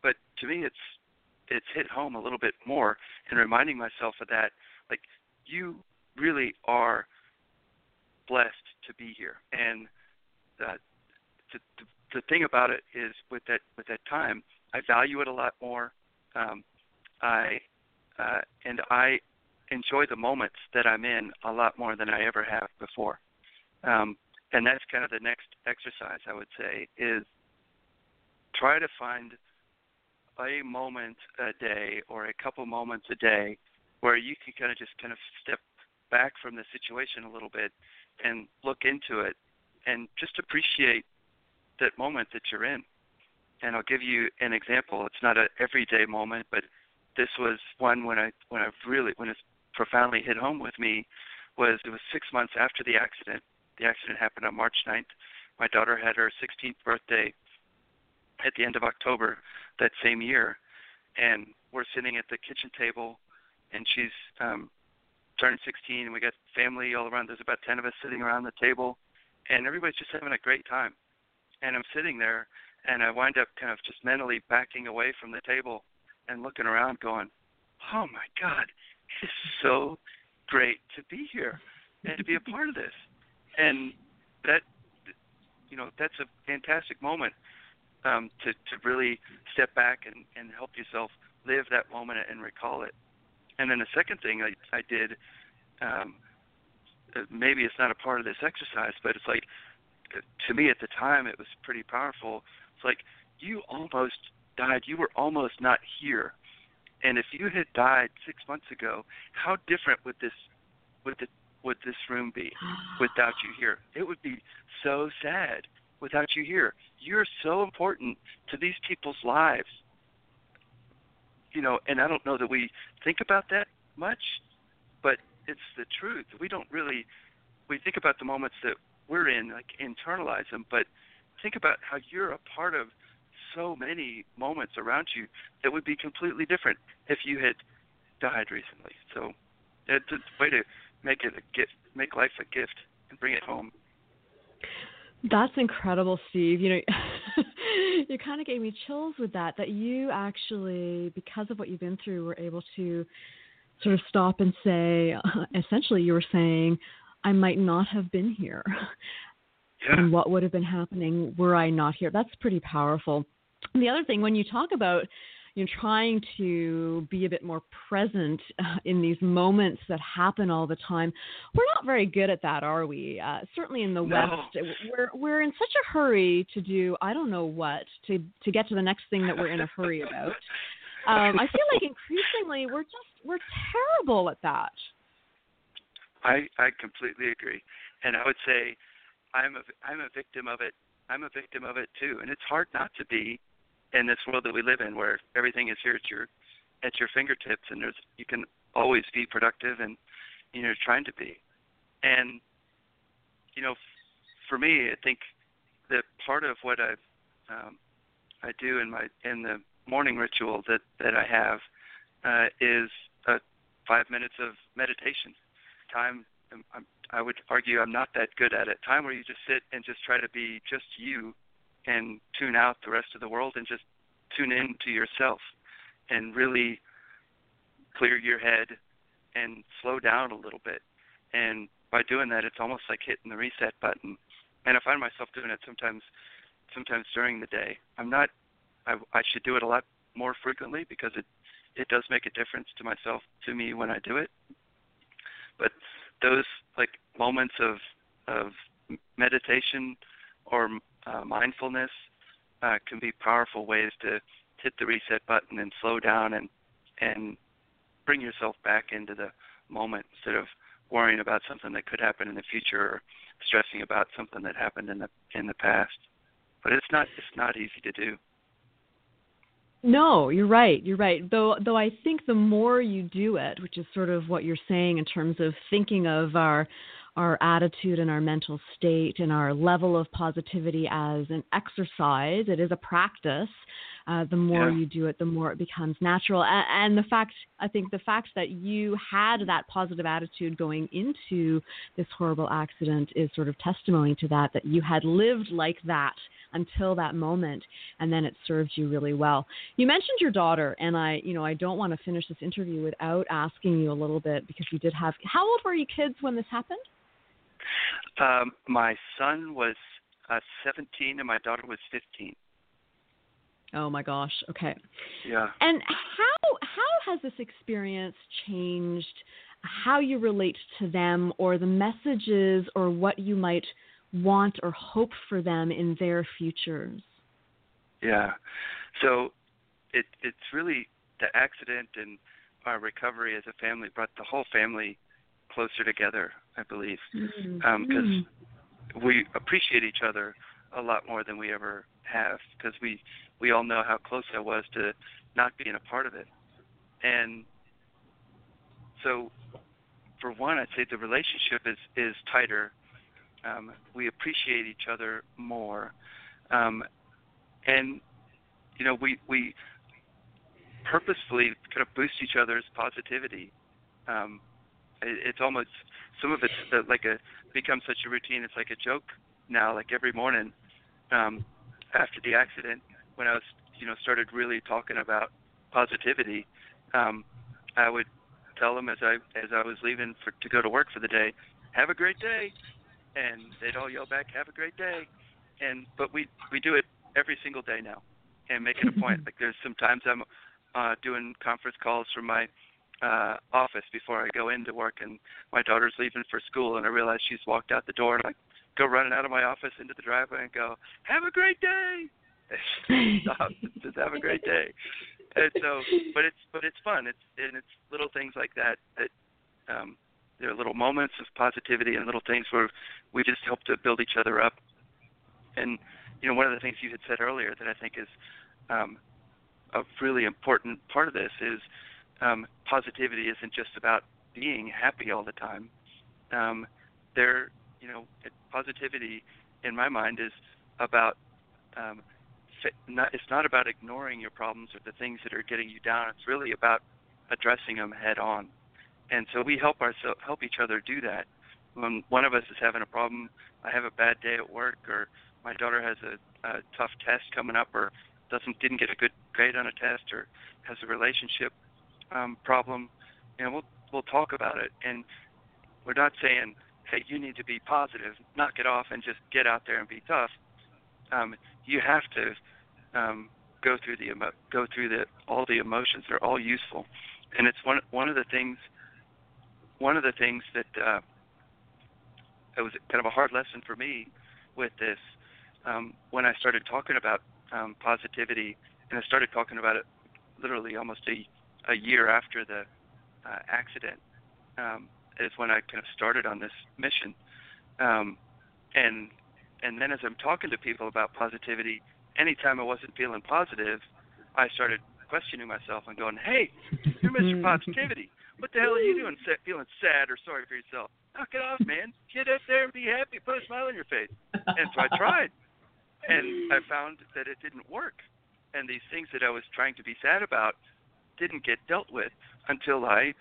But to me it's hit home a little bit more, and reminding myself of that, like you really are blessed to be here, and the thing about it is with that time, I value it a lot more. I enjoy the moments that I'm in a lot more than I ever have before, and that's kind of the next exercise I would say is try to find a moment a day or a couple moments a day where you can kind of step back from the situation a little bit and look into it and just appreciate that moment that you're in. And I'll give you an example. It's not an everyday moment, but this was one when it profoundly hit home with me. It was 6 months after the accident. The accident happened on March 9th. My daughter had her 16th birthday at the end of October that same year. And we're sitting at the kitchen table, and she's turned 16, and we got family all around. There's about 10 of us sitting around the table, and everybody's just having a great time. And I'm sitting there, and I wind up kind of just mentally backing away from the table and looking around going, oh, my God, it's so great to be here and to be a part of this. And that's a fantastic moment to really step back and help yourself live that moment and recall it. And then the second thing I did, maybe it's not a part of this exercise, but it's like, to me at the time, it was pretty powerful. It's like, you almost died. You were almost not here. And if you had died 6 months ago, how different would this room be without you here? It would be so sad without you here. You're so important to these people's lives. And I don't know that we think about that much, but it's the truth. We think about the moments that we're in, like internalize them, but think about how you're a part of so many moments around you that would be completely different if you had died recently. So it's a way to make it a gift, make life a gift, and bring it home. That's incredible, Steve. You kind of gave me chills with that you actually, because of what you've been through, were able to sort of stop and say, essentially you were saying, I might not have been here. Yeah. And what would have been happening were I not here? That's pretty powerful. And the other thing, when you talk about trying to be a bit more present in these moments that happen all the time, we're not very good at that, are we? Certainly in the West, we're in such a hurry to do I don't know what to get to the next thing that we're in a hurry about. I feel like increasingly we're terrible at that. I completely agree, and I would say I'm a victim of it. I'm a victim of it too, and it's hard not to be in this world that we live in, where everything is here at your fingertips, and you can always be productive and you're trying to be. And, you know, for me, I think that part of what I do in the morning ritual that I have is 5 minutes of meditation. Time, I would argue I'm not that good at it. Time where you just sit and just try to be just you and tune out the rest of the world and just tune in to yourself and really clear your head and slow down a little bit. And by doing that, it's almost like hitting the reset button. And I find myself doing it sometimes during the day. I should do it a lot more frequently because it does make a difference to me when I do it. But those like moments of meditation or mindfulness can be powerful ways to hit the reset button and slow down and bring yourself back into the moment instead of worrying about something that could happen in the future or stressing about something that happened in the past. But it's not easy to do. No, you're right. You're right. Though I think the more you do it, which is sort of what you're saying in terms of thinking of our attitude and our mental state and our level of positivity as an exercise, it is a practice. The more you do it, the more it becomes natural. And the fact that you had that positive attitude going into this horrible accident is sort of testimony to that you had lived like that until that moment, and then it served you really well. You mentioned your daughter, and I don't want to finish this interview without asking you a little bit, because you did have, how old were your kids when this happened? My son was 17 and my daughter was 15. Oh my gosh. Okay. Yeah. And how has this experience changed how you relate to them, or the messages, or what you might want or hope for them in their futures? Yeah. So it's really the accident and our recovery as a family brought the whole family closer together, I believe, because we appreciate each other a lot more than we ever have, because we all know how close I was to not being a part of it. And so for one, I'd say the relationship is tighter. We appreciate each other more. And, you know, we purposefully kind of boost each other's positivity. It's almost, some of it's like becomes such a routine. It's like a joke now, like every morning after the accident, when I was, you know, started really talking about positivity, I would tell them as I was leaving to go to work for the day, have a great day. And they'd all yell back, have a great day. But we do it every single day now and make it a point. Like there's sometimes I'm doing conference calls from my office before I go into work, and my daughter's leaving for school, and I realize she's walked out the door, and I go running out of my office into the driveway and go, have a great day. Stop, just have a great day. And so, but it's fun. It's little things like that there are little moments of positivity and little things where we just help to build each other up. And, you know, one of the things you had said earlier that I think is a really important part of this is positivity isn't just about being happy all the time. You know, positivity in my mind is about it's not about ignoring your problems or the things that are getting you down. It's really about addressing them head on. And so we help each other do that. When one of us is having a problem, I have a bad day at work, or my daughter has a tough test coming up, or didn't get a good grade on a test, or has a relationship problem, you know, we'll talk about it. And we're not saying, hey, you need to be positive, knock it off, and just get out there and be tough. You have to go through all the emotions. They're all useful, and it's one of the things that it was kind of a hard lesson for me with this when I started talking about positivity, and I started talking about it literally almost a year after the accident. Is when I kind of started on this mission, and then as I'm talking to people about positivity, anytime I wasn't feeling positive, I started questioning myself and going, hey, you're Mr. Positivity. What the hell are you doing feeling sad or sorry for yourself? Knock it off, man. Get up there and be happy. Put a smile on your face. And so I tried. And I found that it didn't work. And these things that I was trying to be sad about didn't get dealt with until I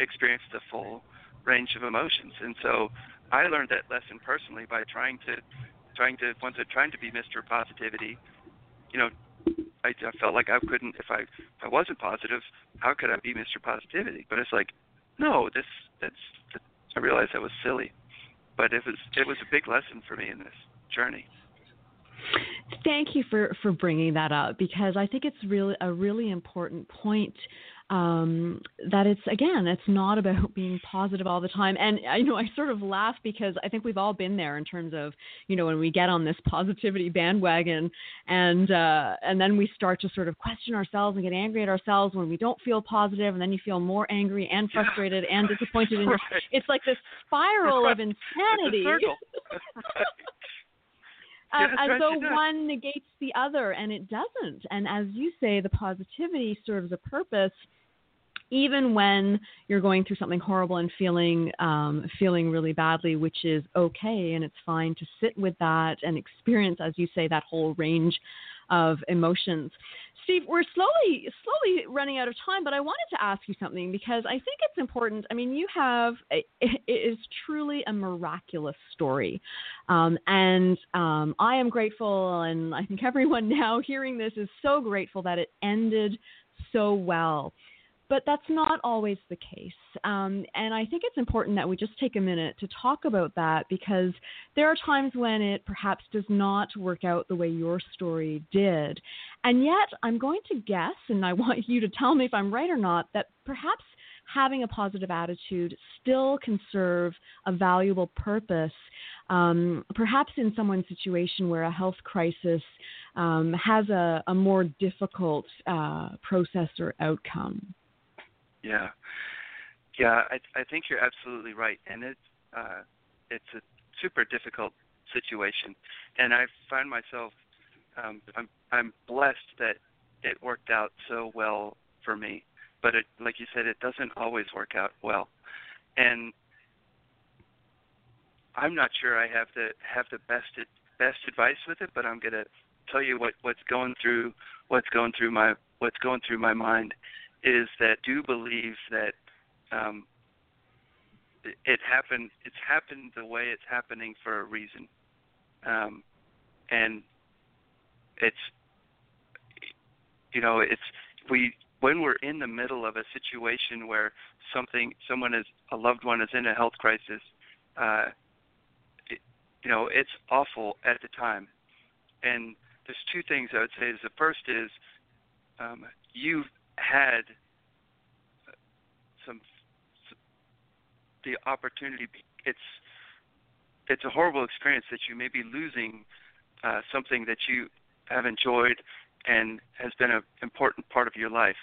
experienced the full range of emotions. And so I learned that lesson personally by trying to be Mr. Positivity. You know, I felt like I couldn't, if I wasn't positive, how could I be Mr. Positivity? But it's like, no, I realized that was silly. But it was a big lesson for me in this journey. Thank you for bringing that up, because I think it's really a really important point, that it's not about being positive all the time. And I know I sort of laugh because I think we've all been there in terms of, you know, when we get on this positivity bandwagon and then we start to sort of question ourselves and get angry at ourselves when we don't feel positive, and then you feel more angry and frustrated and disappointed. And it's like this spiral of insanity. And so one negates the other, and it doesn't. And as you say, the positivity serves a purpose, even when you're going through something horrible and feeling really badly, which is okay, and it's fine to sit with that and experience, as you say, that whole range of emotions. Steve, we're slowly running out of time, but I wanted to ask you something, because I think it's important. I mean, you have it is truly a miraculous story, and I am grateful, and I think everyone now hearing this is so grateful that it ended so well. But that's not always the case. And I think it's important that we just take a minute to talk about that, because there are times when it perhaps does not work out the way your story did. And yet I'm going to guess, and I want you to tell me if I'm right or not, that perhaps having a positive attitude still can serve a valuable purpose, perhaps in someone's situation where a health crisis has a more difficult process or outcome. Yeah, I think you're absolutely right, and it's a super difficult situation, and I find myself I'm blessed that it worked out so well for me, but it, like you said, it doesn't always work out well, and I'm not sure I have the best advice with it, but I'm gonna tell you what's going through my mind. Is that do believe that it happened? It's happened the way it's happening for a reason, and it's, you know, it's when we're in the middle of a situation where a loved one is in a health crisis. You know, it's awful at the time, and there's two things I would say. The first is you've had the opportunity. It's a horrible experience that you may be losing something that you have enjoyed and has been an important part of your life.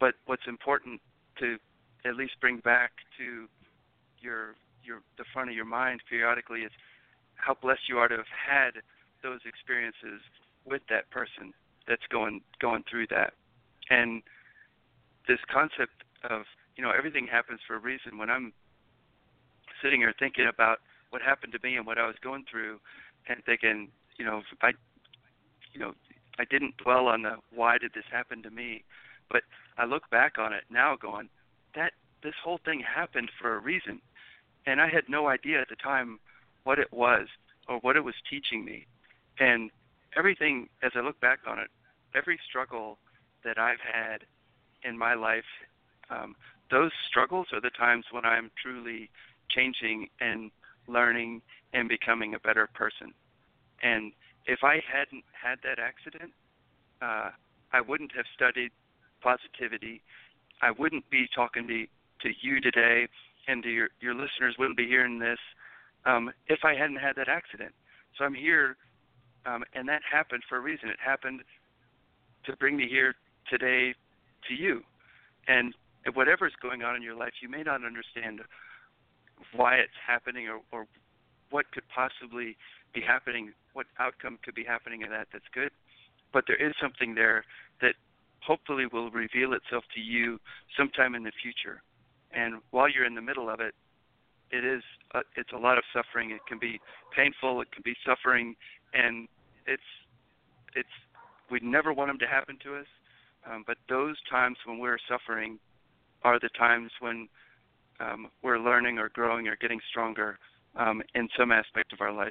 But what's important to at least bring back to the front of your mind periodically is how blessed you are to have had those experiences with that person that's going through that. And this concept of, you know, everything happens for a reason. When I'm sitting here thinking about what happened to me and what I was going through, and thinking, I didn't dwell on the why did this happen to me, but I look back on it now, going that this whole thing happened for a reason, and I had no idea at the time what it was or what it was teaching me, and everything as I look back on it, every struggle that I've had in my life, those struggles are the times when I'm truly changing and learning and becoming a better person. And if I hadn't had that accident, I wouldn't have studied positivity. I wouldn't be talking to you today, and to your listeners wouldn't be hearing this if I hadn't had that accident. So I'm here, and that happened for a reason. It happened to bring me here today to you, and whatever's going on in your life, you may not understand why it's happening or what could possibly be happening, what outcome could be happening in that's good, but there is something there that hopefully will reveal itself to you sometime in the future. And while you're in the middle of it, it's a lot of suffering. It can be painful. It can be suffering, and we never want them to happen to us. But those times when we're suffering are the times when we're learning or growing or getting stronger in some aspect of our life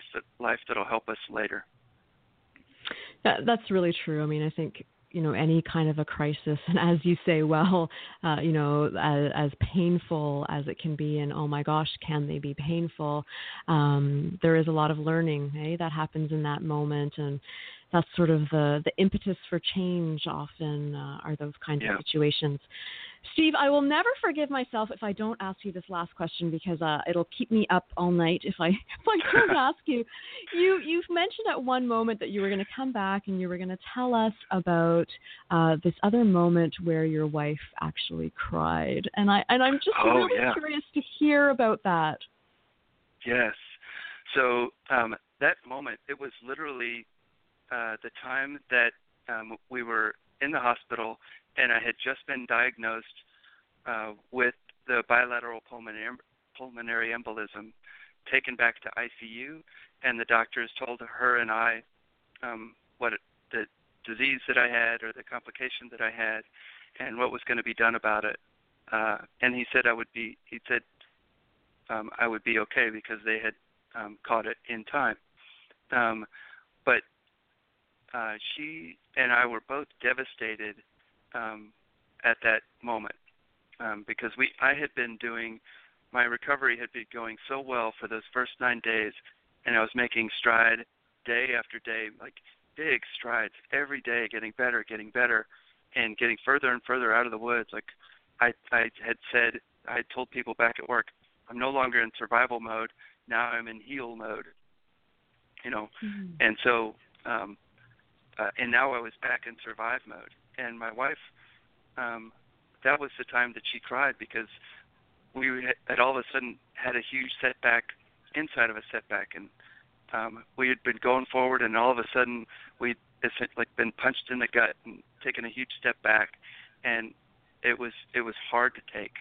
that'll help us later. That's really true. I mean, I think, you know, any kind of a crisis, and as you say, you know, as painful as it can be, and oh my gosh, can they be painful? There is a lot of learning that happens in that moment, and that's sort of the impetus for change often are those kinds of situations. Steve, I will never forgive myself if I don't ask you this last question, because it'll keep me up all night if I don't ask you. You've mentioned at one moment that you were going to come back and you were going to tell us about this other moment where your wife actually cried. And I'm just really curious to hear about that. Yes. So that moment, it was literally the time that we were in the hospital, and I had just been diagnosed with the bilateral pulmonary embolism, taken back to ICU, and the doctors told her and I the disease that I had, or the complication that I had, and what was going to be done about it. And he said I would be okay, because they had caught it in time. But she and I were both devastated at that moment, because I had been doing, my recovery had been going so well for those first 9 days, and I was making stride day after day, like big strides every day, getting better, and getting further and further out of the woods. Like I had told people back at work, I'm no longer in survival mode, now I'm in heal mode, you know. Mm-hmm. And so and now I was back in survive mode. And my wife, that was the time that she cried, because we had all of a sudden had a huge setback inside of a setback. And we had been going forward, and all of a sudden we'd been punched in the gut and taken a huge step back. And it was hard to take.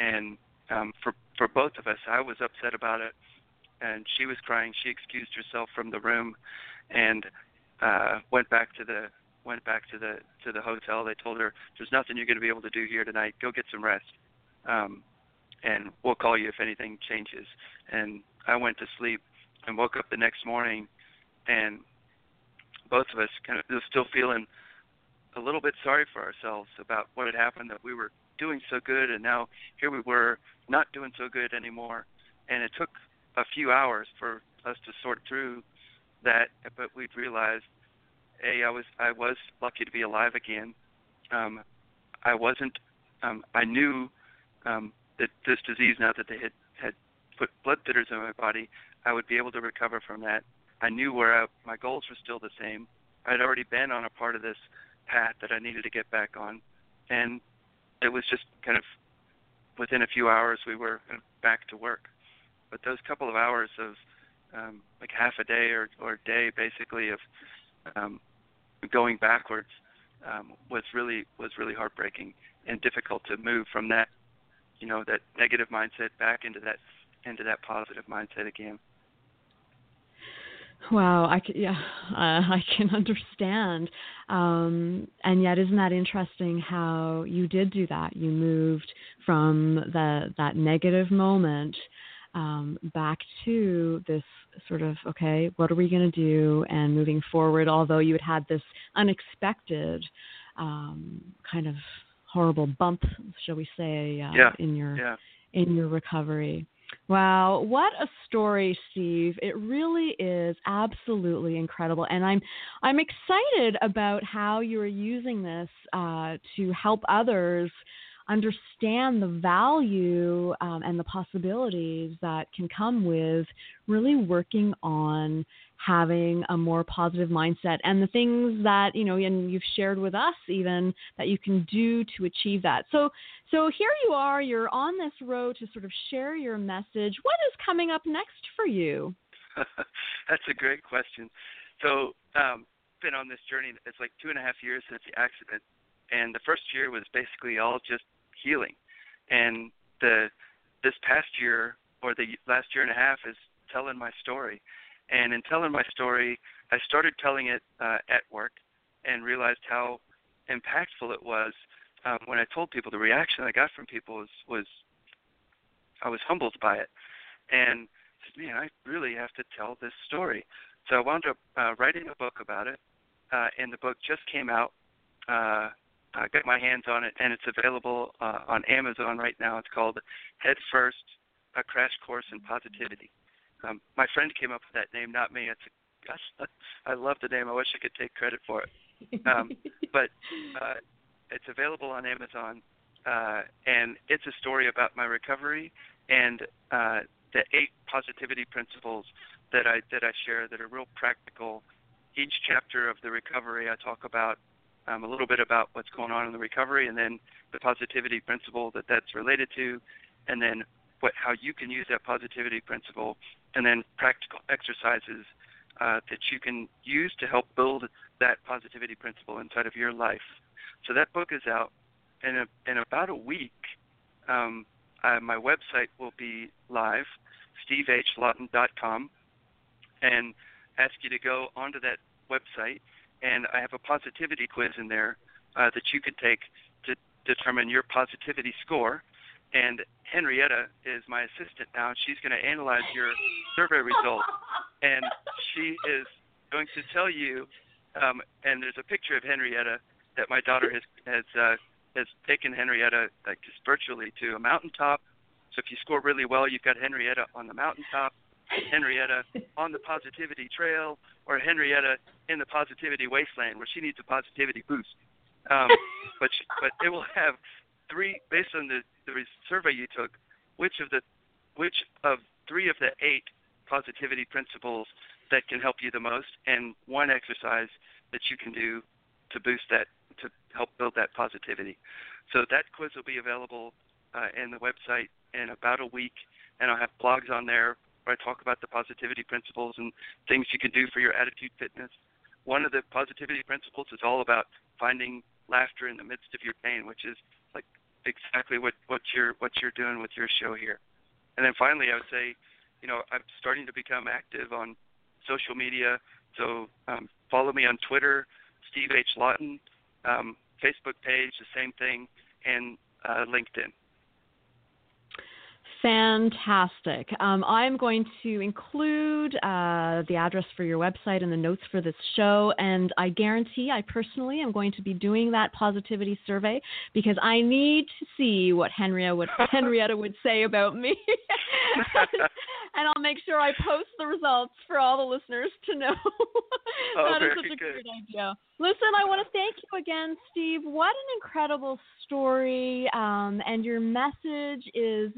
And for both of us, I was upset about it, and she was crying. She excused herself from the room and went back to the hotel. They told her, there's nothing you're going to be able to do here tonight. Go get some rest, and we'll call you if anything changes. And I went to sleep and woke up the next morning, and both of us kind of still feeling a little bit sorry for ourselves about what had happened, that we were doing so good, and now here we were not doing so good anymore. And it took a few hours for us to sort through that, but we'd realized, A, I was lucky to be alive again. I knew that this disease, now that they had put blood thinners in my body, I would be able to recover from that. I knew my goals were still the same. I'd already been on a part of this path that I needed to get back on. And it was just kind of within a few hours we were back to work. But those couple of hours of like half a day or a day basically of going backwards was really heartbreaking and difficult to move from that, you know, that negative mindset back into that positive mindset again. Wow, I can understand. And yet, isn't that interesting how you did do that? You moved from that negative moment back to this sort of, okay, what are we going to do, and moving forward, although you had this unexpected kind of horrible bump, shall we say, in your recovery. Wow, what a story, Steve. It really is absolutely incredible. And I'm excited about how you are using this to help others understand the value and the possibilities that can come with really working on having a more positive mindset, and the things that, you know, and you've shared with us even, that you can do to achieve that. So here you are, you're on this road to sort of share your message. What is coming up next for you? That's a great question. So been on this journey. It's like 2.5 years since the accident. And the first year was basically all just healing. And this past year, or the last year and a half, is telling my story. And in telling my story, I started telling it at work and realized how impactful it was. When I told people, the reaction I got from people was I was humbled by it. And man, I really have to tell this story. So I wound up writing a book about it, and the book just came out. I got my hands on it, and it's available on Amazon right now. It's called Head First! A Crash Course in Positivity. My friend came up with that name, not me. I love the name. I wish I could take credit for it. But it's available on Amazon, and it's a story about my recovery and the 8 positivity principles that I share that are real practical. Each chapter of the recovery, I talk about a little bit about what's going on in the recovery, and then the positivity principle that's related to, and then how you can use that positivity principle, and then practical exercises that you can use to help build that positivity principle inside of your life. So that book is out, and in about a week, my website will be live, stevehlawton.com, and ask you to go onto that website, and I have a positivity quiz in there that you can take to determine your positivity score. And Henrietta is my assistant now, and she's going to analyze your survey results. And she is going to tell you, and there's a picture of Henrietta that my daughter has taken Henrietta just virtually to a mountaintop. So if you score really well, you've got Henrietta on the mountaintop, Henrietta on the positivity trail, or Henrietta in the positivity wasteland where she needs a positivity boost. But it will have 3, based on the survey you took, which of 3 of the 8 positivity principles that can help you the most, and one exercise that you can do to boost that, to help build that positivity. So that quiz will be available in the website in about a week, and I'll have blogs on there where I talk about the positivity principles and things you can do for your attitude fitness. One of the positivity principles is all about finding laughter in the midst of your pain, which is like exactly what you're doing with your show here. And then finally, I would say, I'm starting to become active on social media. So follow me on Twitter, Steve H. Lawton, Facebook page, the same thing, and LinkedIn. Fantastic. I'm going to include the address for your website in the notes for this show, and I guarantee I personally am going to be doing that positivity survey because I need to see what Henrietta would say about me. And I'll make sure I post the results for all the listeners to know. That is such a good idea. Listen, I want to thank you again, Steve. What an incredible story, and your message is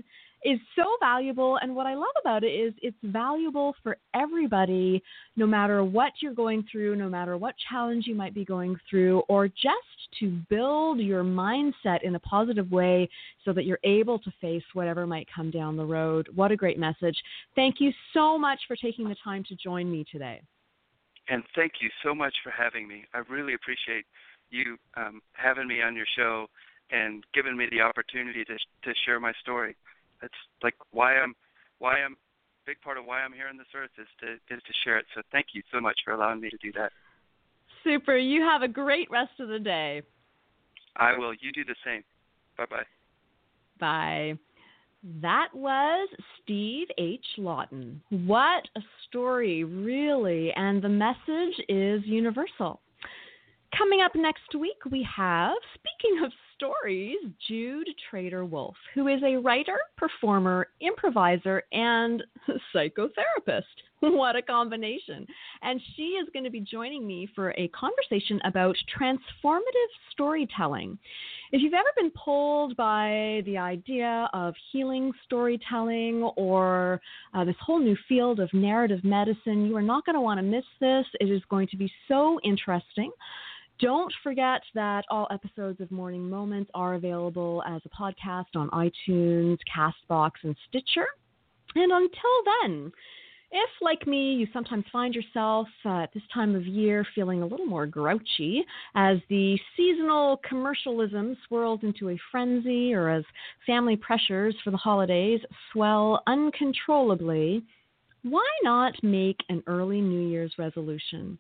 so valuable. And what I love about it is it's valuable for everybody, no matter what you're going through, no matter what challenge you might be going through, or just to build your mindset in a positive way so that you're able to face whatever might come down the road. What a great message. Thank you so much for taking the time to join me today. And thank you so much for having me. I really appreciate you having me on your show and giving me the opportunity to share my story. That's like why I'm big part of why I'm here on this earth is to share it. So thank you so much for allowing me to do that. Super. You have a great rest of the day. I will. You do the same. Bye-bye. Bye. That was Steve H. Lawton. What a story, really. And the message is universal. Coming up next week, we have, speaking of stories, Jude Trader Wolf, who is a writer, performer, improviser, and psychotherapist. What a combination. And she is going to be joining me for a conversation about transformative storytelling. If you've ever been pulled by the idea of healing storytelling or this whole new field of narrative medicine, you are not going to want to miss this. It is going to be so interesting. Don't forget that all episodes of Morning Moments are available as a podcast on iTunes, CastBox, and Stitcher. And until then, If, like me, you sometimes find yourself at this time of year feeling a little more grouchy as the seasonal commercialism swirls into a frenzy or as family pressures for the holidays swell uncontrollably, why not make an early New Year's resolution?